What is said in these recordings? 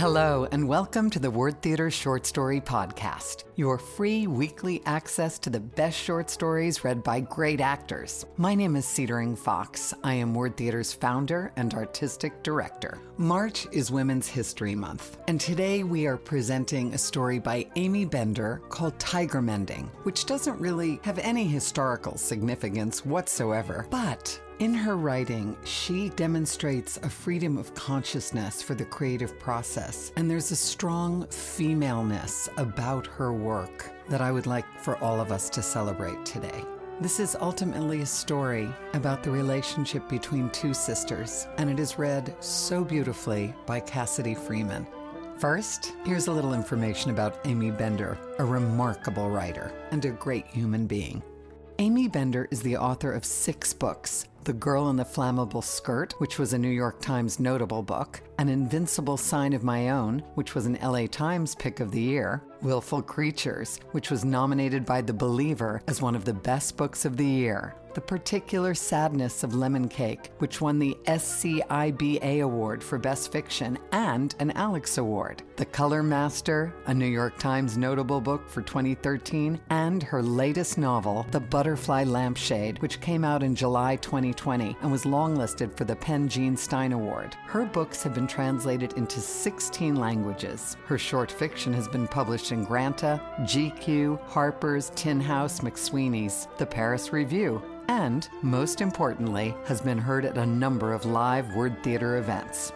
Hello, and welcome to the Word Theater Short Story Podcast, your free weekly access to the best short stories read by great actors. My name is Cedaring Fox. I am Word Theater's founder and artistic director. March is Women's History Month, and today we are presenting a story by Amy Bender called Tiger Mending, which doesn't really have any historical significance whatsoever, but in her writing, she demonstrates a freedom of consciousness for the creative process, and there's a strong femaleness about her work that I would like for all of us to celebrate today. This is ultimately a story about the relationship between two sisters, and it is read so beautifully by Cassidy Freeman. First, here's a little information about Amy Bender, a remarkable writer and a great human being. Amy Bender is the author of 6 books: The Girl in the Flammable Skirt, which was a New York Times notable book; An Invincible Sign of My Own, which was an LA Times pick of the year; Willful Creatures, which was nominated by The Believer as one of the best books of the year; The Particular Sadness of Lemon Cake, which won the SCIBA Award for Best Fiction and an Alex Award; The Color Master, a New York Times notable book for 2013, and her latest novel, The Butterfly Lampshade, which came out in July 2020 and was longlisted for the PEN Jean Stein Award. Her books have been translated into 16 languages. Her short fiction has been published in Granta, GQ, Harper's, Tin House, McSweeney's, The Paris Review, and, most importantly, has been heard at a number of live Word Theater events.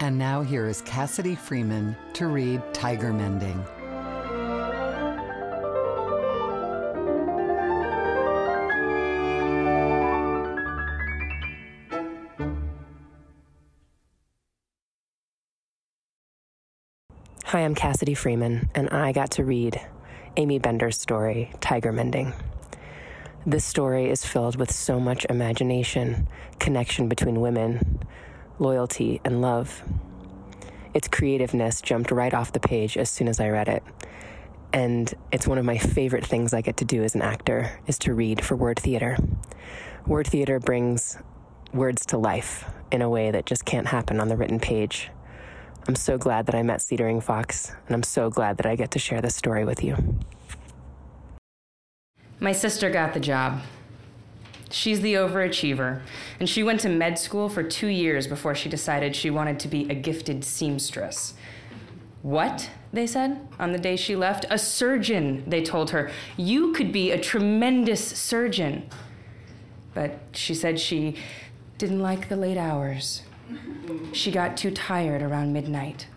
And now here is Cassidy Freeman to read Tiger Mending. Hi, I'm Cassidy Freeman, and I got to read Amy Bender's story, Tiger Mending. This story is filled with so much imagination, connection between women, loyalty, and love. Its creativeness jumped right off the page as soon as I read it. And it's one of my favorite things I get to do as an actor, is to read for Word Theater. Word Theater brings words to life in a way that just can't happen on the written page. I'm so glad that I met Cedaring Fox, and I'm so glad that I get to share this story with you. My sister got the job. She's the overachiever, and she went to med school for 2 years before she decided she wanted to be a gifted seamstress. What, they said, on the day she left? A surgeon, they told her. You could be a tremendous surgeon. But she said she didn't like the late hours. She got too tired around midnight.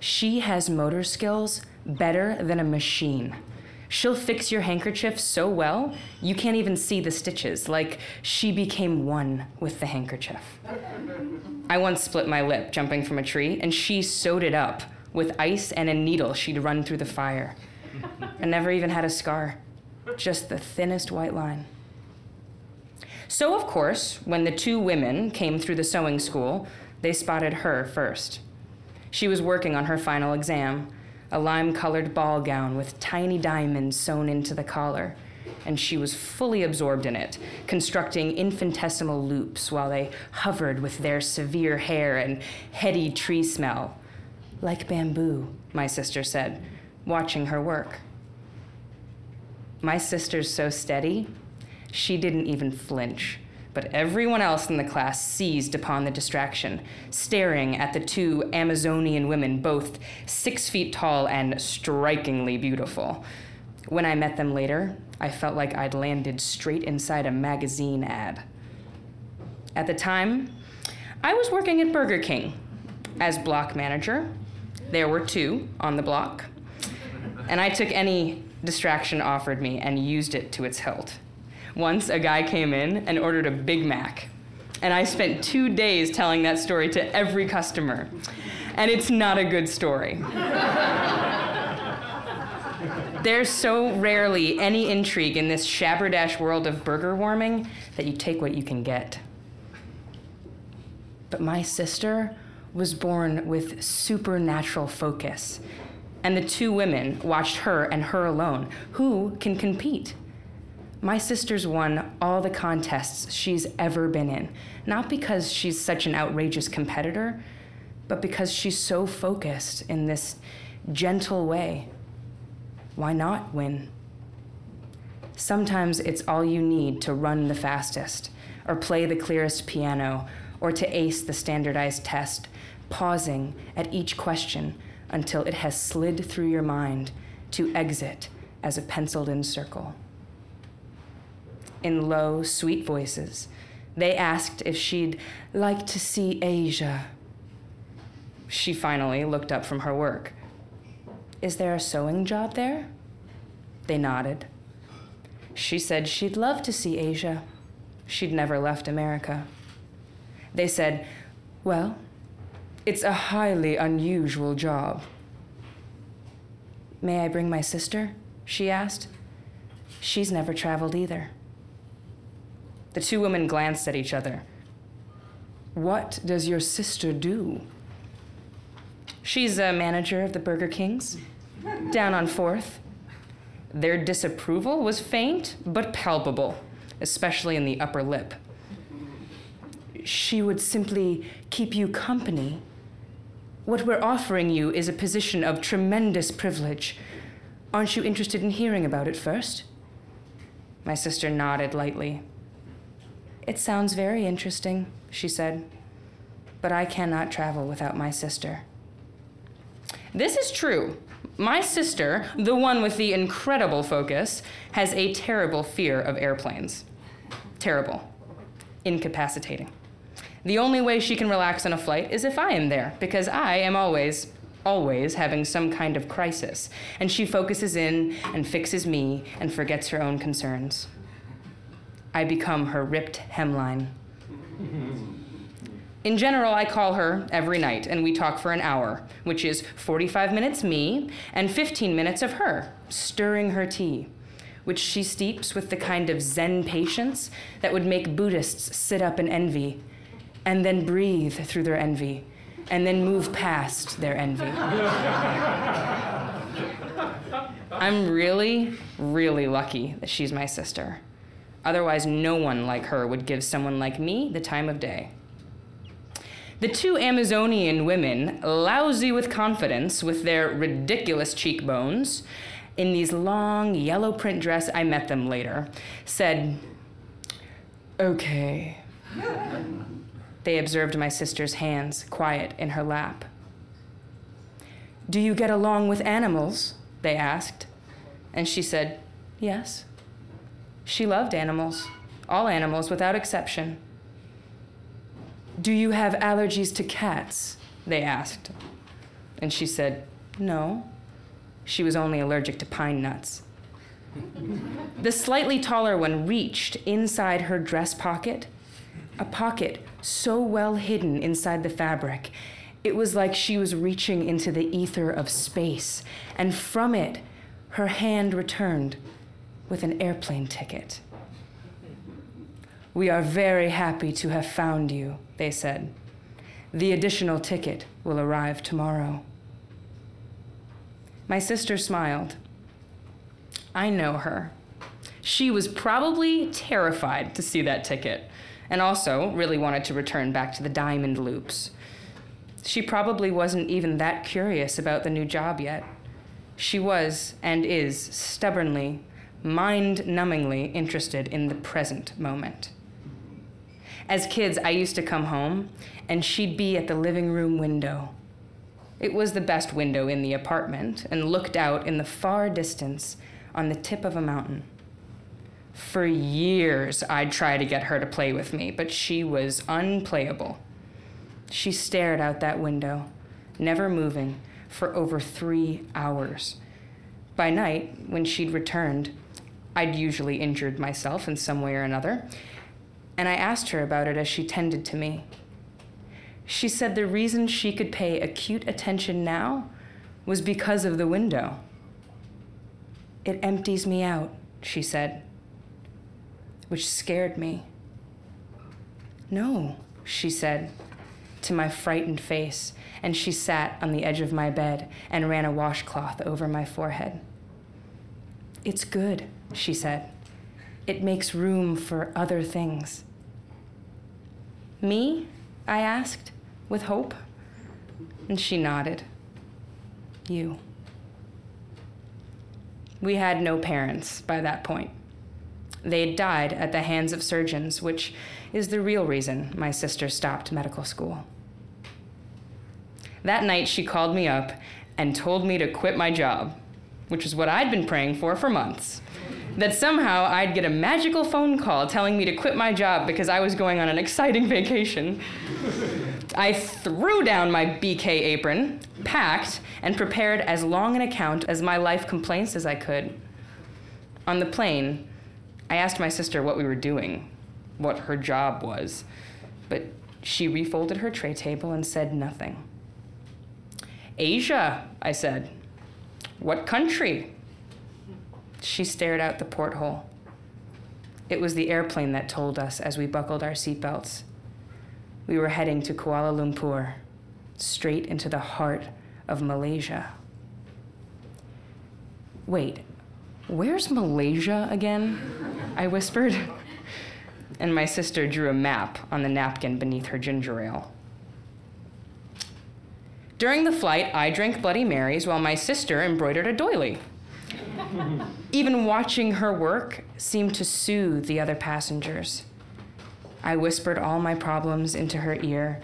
She has motor skills better than a machine. She'll fix your handkerchief so well, you can't even see the stitches, like she became one with the handkerchief. I once split my lip jumping from a tree, and she sewed it up with ice and a needle she'd run through the fire. I never even had a scar, just the thinnest white line. So, of course, when the two women came through the sewing school, they spotted her first. She was working on her final exam, a lime-colored ball gown with tiny diamonds sewn into the collar, and she was fully absorbed in it, constructing infinitesimal loops while they hovered with their severe hair and heady tree smell. Like bamboo, my sister said, watching her work. My sister's so steady, she didn't even flinch, but everyone else in the class seized upon the distraction, staring at the two Amazonian women, both 6 feet tall and strikingly beautiful. When I met them later, I felt like I'd landed straight inside a magazine ad. At the time, I was working at Burger King as block manager. There were 2 on the block, and I took any distraction offered me and used it to its hilt. Once a guy came in and ordered a Big Mac, and I spent 2 days telling that story to every customer, and it's not a good story. There's so rarely any intrigue in this shabberdash world of burger warming that you take what you can get. But my sister was born with supernatural focus, and the two women watched her and her alone. Who can compete? My sister's won all the contests she's ever been in, not because she's such an outrageous competitor, But because she's so focused in this gentle way, why not win? Sometimes it's all you need to run the fastest, or play the clearest piano, or to ace the standardized test, pausing at each question until it has slid through your mind to exit as a penciled-in circle. In low, sweet voices, they asked if she'd like to see Asia. She finally looked up from her work. Is there a sewing job there? They nodded. She said she'd love to see Asia. She'd never left America. They said, well, it's a highly unusual job. May I bring my sister? She asked. She's never traveled either. The two women glanced at each other. What does your sister do? She's a manager of the Burger Kings, down on 4th. Their disapproval was faint but palpable, especially in the upper lip. She would simply keep you company. What we're offering you is a position of tremendous privilege. Aren't you interested in hearing about it first? My sister nodded lightly. It sounds very interesting, she said, but I cannot travel without my sister. This is true. My sister, the one with the incredible focus, has a terrible fear of airplanes. Terrible. Incapacitating. The only way she can relax on a flight is if I am there, because I am always having some kind of crisis, and she focuses in and fixes me and forgets her own concerns. I become her ripped hemline. In general, I call her every night, and we talk for an hour, which is 45 minutes me and 15 minutes of her, stirring her tea, which she steeps with the kind of Zen patience that would make Buddhists sit up in envy, and then breathe through their envy, and then move past their envy. I'm really, really lucky that she's my sister. Otherwise, no one like her would give someone like me the time of day. The two Amazonian women, lousy with confidence with their ridiculous cheekbones, in these long yellow print dress, I met them later, said, okay. They observed my sister's hands, quiet in her lap. Do you get along with animals? They asked. And she said, yes. She loved animals, all animals without exception. Do you have allergies to cats? They asked. And she said, no. She was only allergic to pine nuts. The slightly taller one reached inside her dress pocket, a pocket so well hidden inside the fabric, it was like she was reaching into the ether of space, and from it, her hand returned with an airplane ticket. We are very happy to have found you, they said. The additional ticket will arrive tomorrow. My sister smiled. I know her. She was probably terrified to see that ticket, and also really wanted to return back to the diamond loops. She probably wasn't even that curious about the new job yet. She was, and is, stubbornly, mind-numbingly interested in the present moment. As kids, I used to come home, and she'd be at the living room window. It was the best window in the apartment, and looked out in the far distance on the tip of a mountain. For years, I'd try to get her to play with me, but she was unplayable. She stared out that window, never moving, for over 3 hours. By night, when she'd returned, I'd usually injured myself in some way or another, and I asked her about it as she tended to me. She said the reason she could pay acute attention now was because of the window. It empties me out, she said, which scared me. No, she said, to my frightened face, and she sat on the edge of my bed and ran a washcloth over my forehead. It's good, she said. It makes room for other things. Me? I asked, with hope. And she nodded. You. We had no parents by that point. They'd died at the hands of surgeons, which is the real reason my sister stopped medical school. That night she called me up and told me to quit my job, which is what I'd been praying for months. That somehow I'd get a magical phone call telling me to quit my job because I was going on an exciting vacation. I threw down my BK apron, packed, and prepared as long an account as my life complaints as I could. On the plane, I asked my sister what we were doing, what her job was, but she refolded her tray table and said nothing. Asia, I said. What country? She stared out the porthole. It was the airplane that told us as we buckled our seatbelts. We were heading to Kuala Lumpur, straight into the heart of Malaysia. Wait, where's Malaysia again? I whispered. And my sister drew a map on the napkin beneath her ginger ale. During the flight, I drank Bloody Marys while my sister embroidered a doily. Even watching her work seemed to soothe the other passengers. I whispered all my problems into her ear,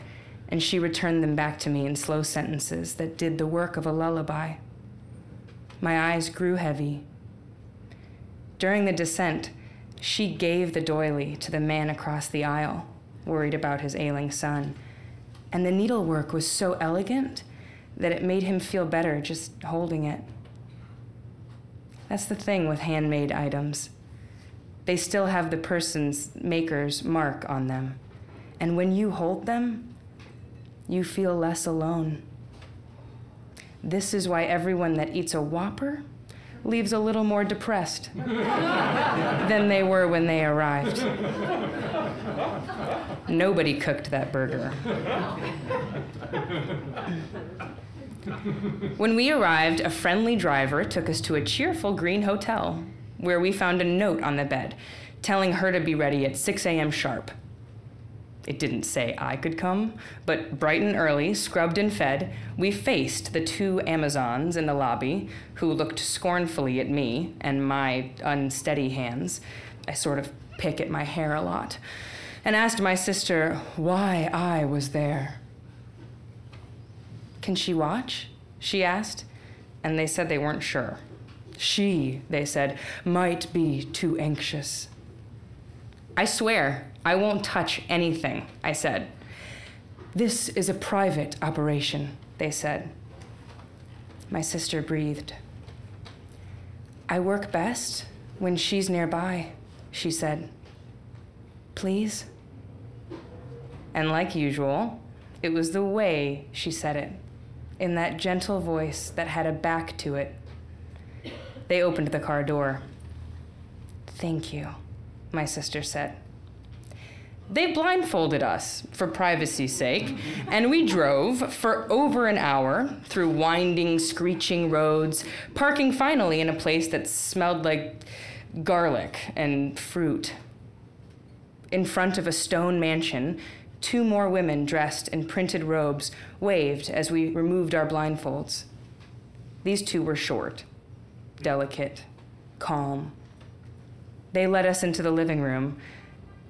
and she returned them back to me in slow sentences that did the work of a lullaby. My eyes grew heavy. During the descent, she gave the doily to the man across the aisle, worried about his ailing son, and the needlework was so elegant that it made him feel better just holding it. That's the thing with handmade items. They still have the person's, maker's mark on them. And when you hold them, you feel less alone. This is why everyone that eats a Whopper leaves a little more depressed than they were when they arrived. Nobody cooked that burger. When we arrived, a friendly driver took us to a cheerful green hotel, where we found a note on the bed telling her to be ready at 6 a.m. sharp. It didn't say I could come, but bright and early, scrubbed and fed, we faced the two Amazons in the lobby who looked scornfully at me and my unsteady hands. I sort of pick at my hair a lot, and asked my sister why I was there. Can she watch? She asked, and they said they weren't sure. She, they said, might be too anxious. I swear, I won't touch anything, I said. This is a private operation, they said. My sister breathed. I work best when she's nearby, she said. Please? And like usual, it was the way she said it, in that gentle voice that had a back to it. They opened the car door. Thank you, my sister said. They blindfolded us, for privacy's sake, and we drove for over an hour through winding, screeching roads, parking finally in a place that smelled like garlic and fruit. In front of a stone mansion, two more women dressed in printed robes waved as we removed our blindfolds. These two were short, delicate, calm. They led us into the living room,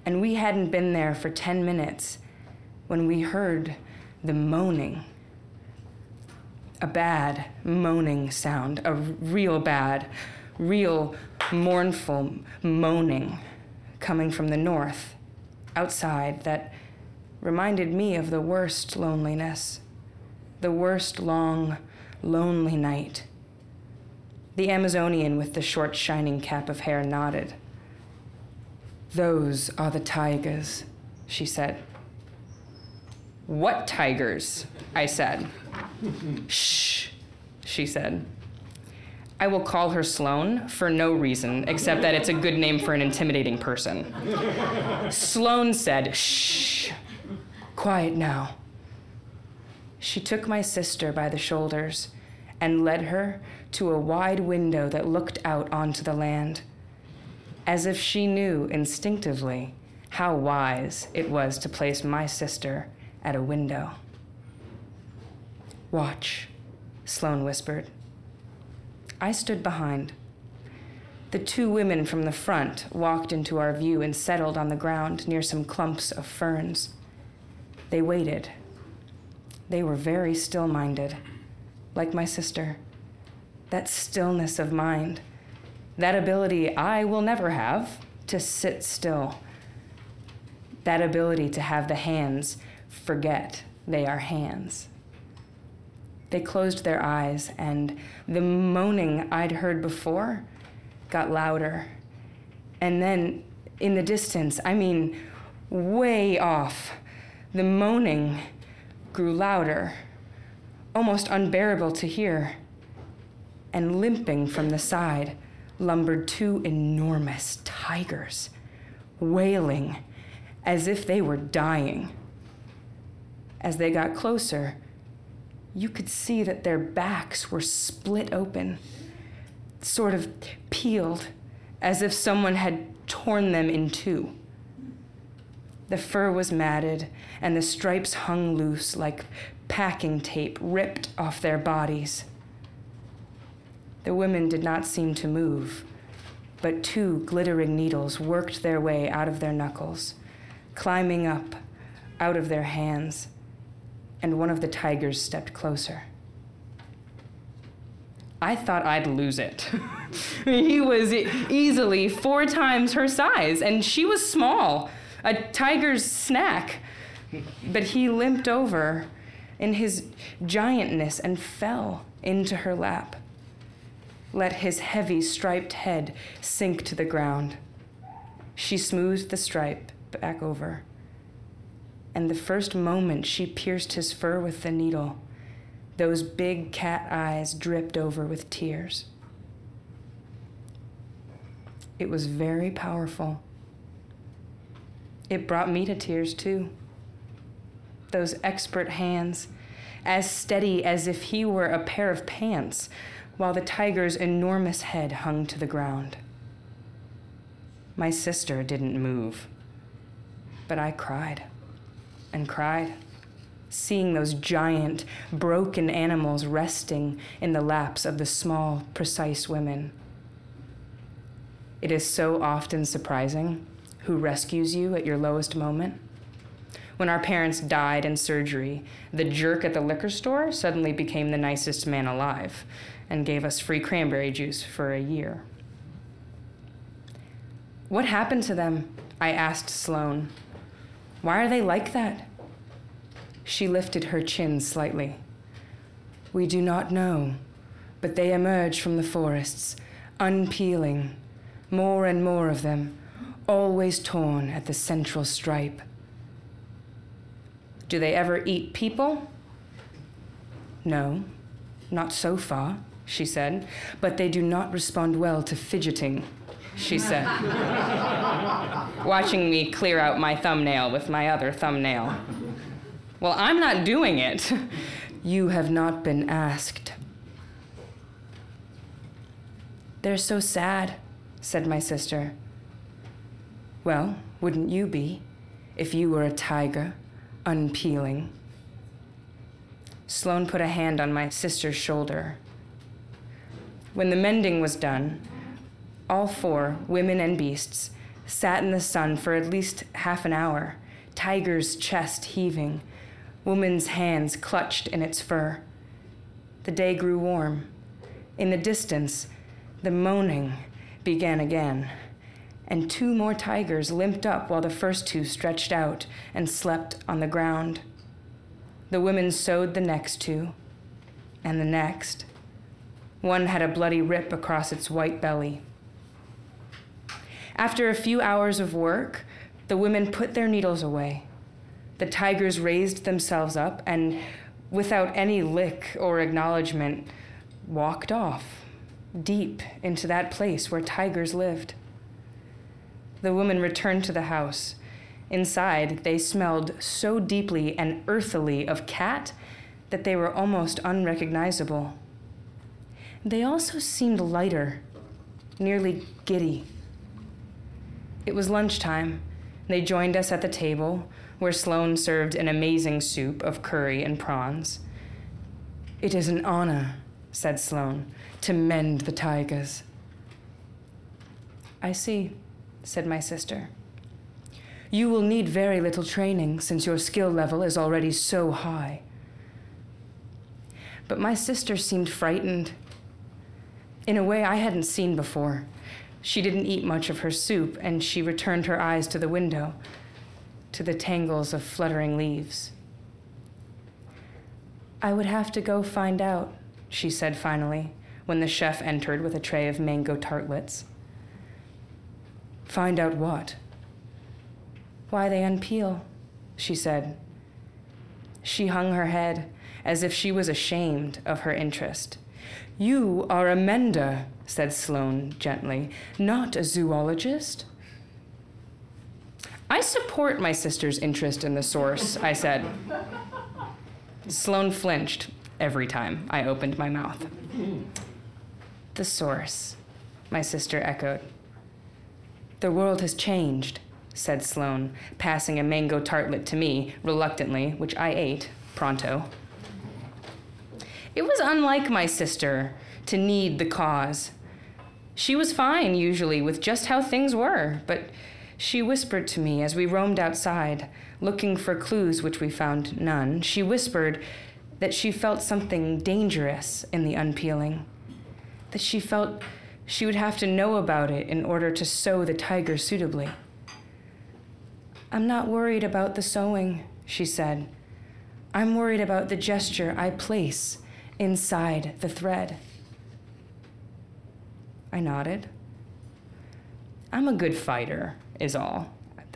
and we hadn't been there for 10 minutes when we heard the moaning. A bad moaning sound, a real bad, real mournful moaning coming from the north, outside, that reminded me of the worst loneliness, the worst long, lonely night. The Amazonian with the short, shining cap of hair nodded. Those are the tigers, she said. What tigers? I said. Shh, she said. I will call her Sloane for no reason, except that it's a good name for an intimidating person. Sloane said, shh, quiet now. She took my sister by the shoulders and led her to a wide window that looked out onto the land, as if she knew instinctively how wise it was to place my sister at a window. Watch, Sloane whispered. I stood behind. The two women from the front walked into our view and settled on the ground near some clumps of ferns. They waited. They were very still-minded, like my sister. That stillness of mind, that ability I will never have to sit still, that ability to have the hands forget they are hands. They closed their eyes, and the moaning I'd heard before got louder. And then, in the distance, I mean, way off, the moaning grew louder, almost unbearable to hear. And limping from the side lumbered two enormous tigers, wailing as if they were dying. As they got closer, you could see that their backs were split open, sort of peeled, as if someone had torn them in two. The fur was matted, and the stripes hung loose like packing tape ripped off their bodies. The women did not seem to move, but two glittering needles worked their way out of their knuckles, climbing up, out of their hands, and one of the tigers stepped closer. I thought I'd lose it. He was easily 4 times her size, and she was small, a tiger's snack. But he limped over in his giantness and fell into her lap, let his heavy striped head sink to the ground. She smoothed the stripe back over, and the first moment she pierced his fur with the needle, those big cat eyes dripped over with tears. It was very powerful. It brought me to tears, too. Those expert hands, as steady as if he were a pair of pants, while the tiger's enormous head hung to the ground. My sister didn't move, but I cried and cried, seeing those giant, broken animals resting in the laps of the small, precise women. It is so often surprising who rescues you at your lowest moment. When our parents died in surgery, the jerk at the liquor store suddenly became the nicest man alive and gave us free cranberry juice for a year. What happened to them? I asked Sloane. Why are they like that? She lifted her chin slightly. We do not know, but they emerge from the forests, unpeeling, more and more of them, always torn at the central stripe. Do they ever eat people? No, not so far, she said, but they do not respond well to fidgeting, she said, watching me clear out my thumbnail with my other thumbnail. Well, I'm not doing it. You have not been asked. They're so sad, said my sister. Well, wouldn't you be if you were a tiger? Unpeeling. Sloane put a hand on my sister's shoulder. When the mending was done, all 4, women and beasts, sat in the sun for at least half an hour, tiger's chest heaving, woman's hands clutched in its fur. The day grew warm. In the distance, the moaning began again, and 2 more tigers limped up while the first 2 stretched out and slept on the ground. The women sewed the next 2, and the next. One had a bloody rip across its white belly. After a few hours of work, the women put their needles away. The tigers raised themselves up and, without any lick or acknowledgement, walked off, deep into that place where tigers lived. The women returned to the house. Inside, they smelled so deeply and earthily of cat that they were almost unrecognizable. They also seemed lighter, nearly giddy. It was lunchtime. They joined us at the table, where Sloane served an amazing soup of curry and prawns. It is an honor, said Sloane, to mend the tigers. I see, said my sister. You will need very little training since your skill level is already so high. But my sister seemed frightened, in a way I hadn't seen before. She didn't eat much of her soup, and she returned her eyes to the window, to the tangles of fluttering leaves. I would have to go find out, she said finally, when the chef entered with a tray of mango tartlets. Find out what? Why they unpeel, she said. She hung her head, as if she was ashamed of her interest. You are a mender, said Sloane gently, not a zoologist. I support my sister's interest in the source, I said. Sloane flinched every time I opened my mouth. The source, my sister echoed. The world has changed, said Sloane, passing a mango tartlet to me, reluctantly, which I ate, pronto. It was unlike my sister to need the cause. She was fine, usually, with just how things were, but she whispered to me as we roamed outside, looking for clues, which we found none. She whispered that she felt something dangerous in the unpeeling, that she felt she would have to know about it in order to sow the tiger suitably. I'm not worried about the sowing, she said. I'm worried about the gesture I place inside the thread. I nodded. I'm a good fighter, is all.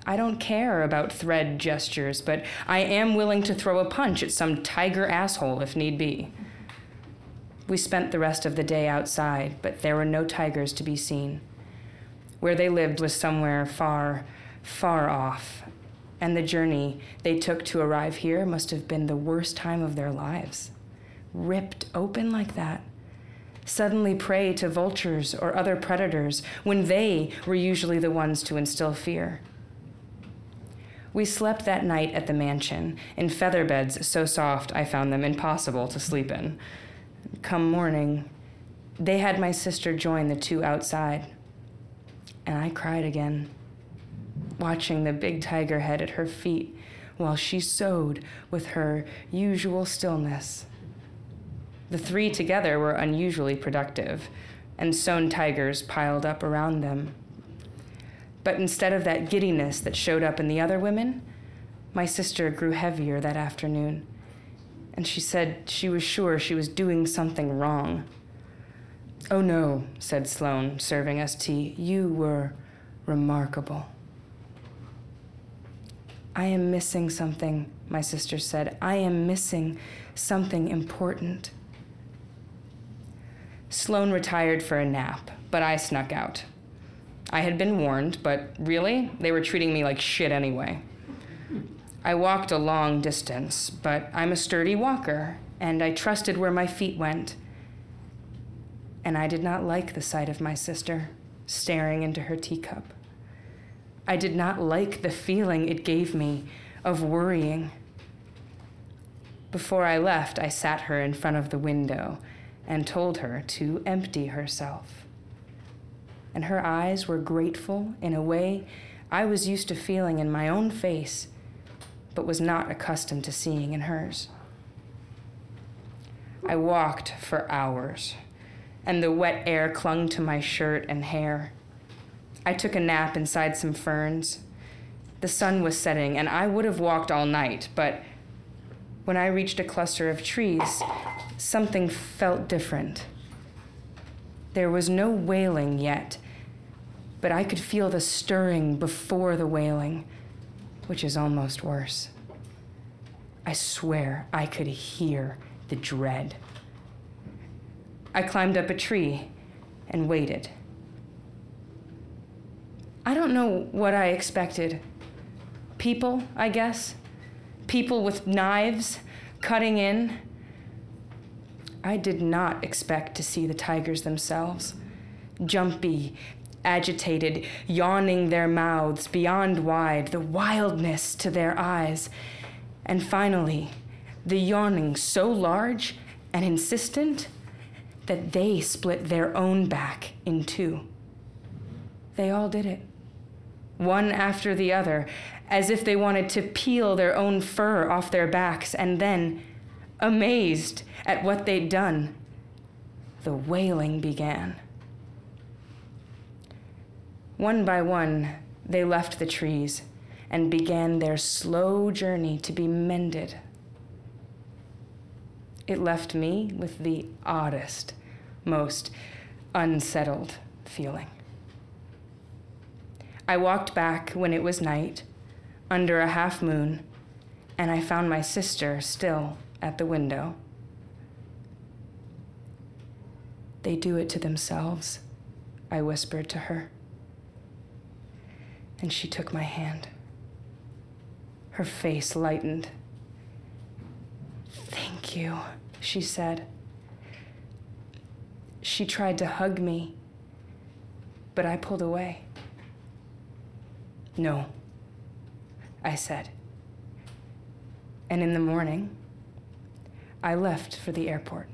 I don't care about thread gestures, but I am willing to throw a punch at some tiger asshole if need be. We spent the rest of the day outside, but there were no tigers to be seen. Where they lived was somewhere far, far off, and the journey they took to arrive here must have been the worst time of their lives. Ripped open like that, suddenly prey to vultures or other predators when they were usually the ones to instill fear. We slept that night at the mansion, in feather beds so soft I found them impossible to sleep in. Come morning, they had my sister join the two outside, and I cried again, watching the big tiger head at her feet while she sewed with her usual stillness. The three together were unusually productive, and sewn tigers piled up around them. But instead of that giddiness that showed up in the other women, my sister grew heavier that afternoon, and she said she was sure she was doing something wrong. Oh no, said Sloane, serving us tea, you were remarkable. I am missing something, my sister said. I am missing something important. Sloane retired for a nap, but I snuck out. I had been warned, but really, they were treating me like shit anyway. I walked a long distance, but I'm a sturdy walker, and I trusted where my feet went. And I did not like the sight of my sister staring into her teacup. I did not like the feeling it gave me of worrying. Before I left, I sat her in front of the window and told her to empty herself. And her eyes were grateful in a way I was used to feeling in my own face, but was not accustomed to seeing in hers. I walked for hours, and the wet air clung to my shirt and hair. I took a nap inside some ferns. The sun was setting, and I would have walked all night, but when I reached a cluster of trees, something felt different. There was no wailing yet, but I could feel the stirring before the wailing, which is almost worse. I swear I could hear the dread. I climbed up a tree and waited. I don't know what I expected. People, I guess. People with knives cutting in. I did not expect to see the tigers themselves, jumpy, agitated, yawning their mouths beyond wide, the wildness to their eyes, and finally, the yawning so large and insistent that they split their own back in two. They all did it, one after the other, as if they wanted to peel their own fur off their backs, and then, amazed at what they'd done, the wailing began. One by one, they left the trees and began their slow journey to be mended. It left me with the oddest, most unsettled feeling. I walked back when it was night, under a half moon, and I found my sister still at the window. "They do it to themselves," I whispered to her. And she took my hand. Her face lightened. "Thank you," she said. She tried to hug me, but I pulled away. "No," I said. And in the morning, I left for the airport.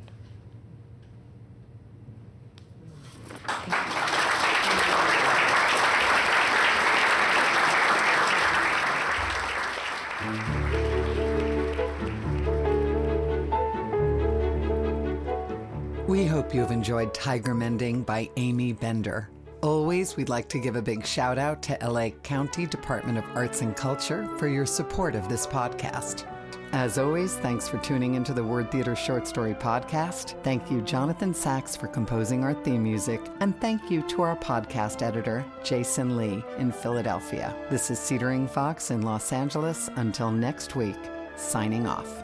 We hope you've enjoyed Tiger Mending by Amy Bender. Always, we'd like to give a big shout out to LA County Department of Arts and Culture for your support of this podcast. As always, thanks for tuning into the Word Theater Short Story Podcast. Thank you, Jonathan Sachs, for composing our theme music. And thank you to our podcast editor, Jason Lee, in Philadelphia. This is Cedaring Fox in Los Angeles. Until next week, signing off.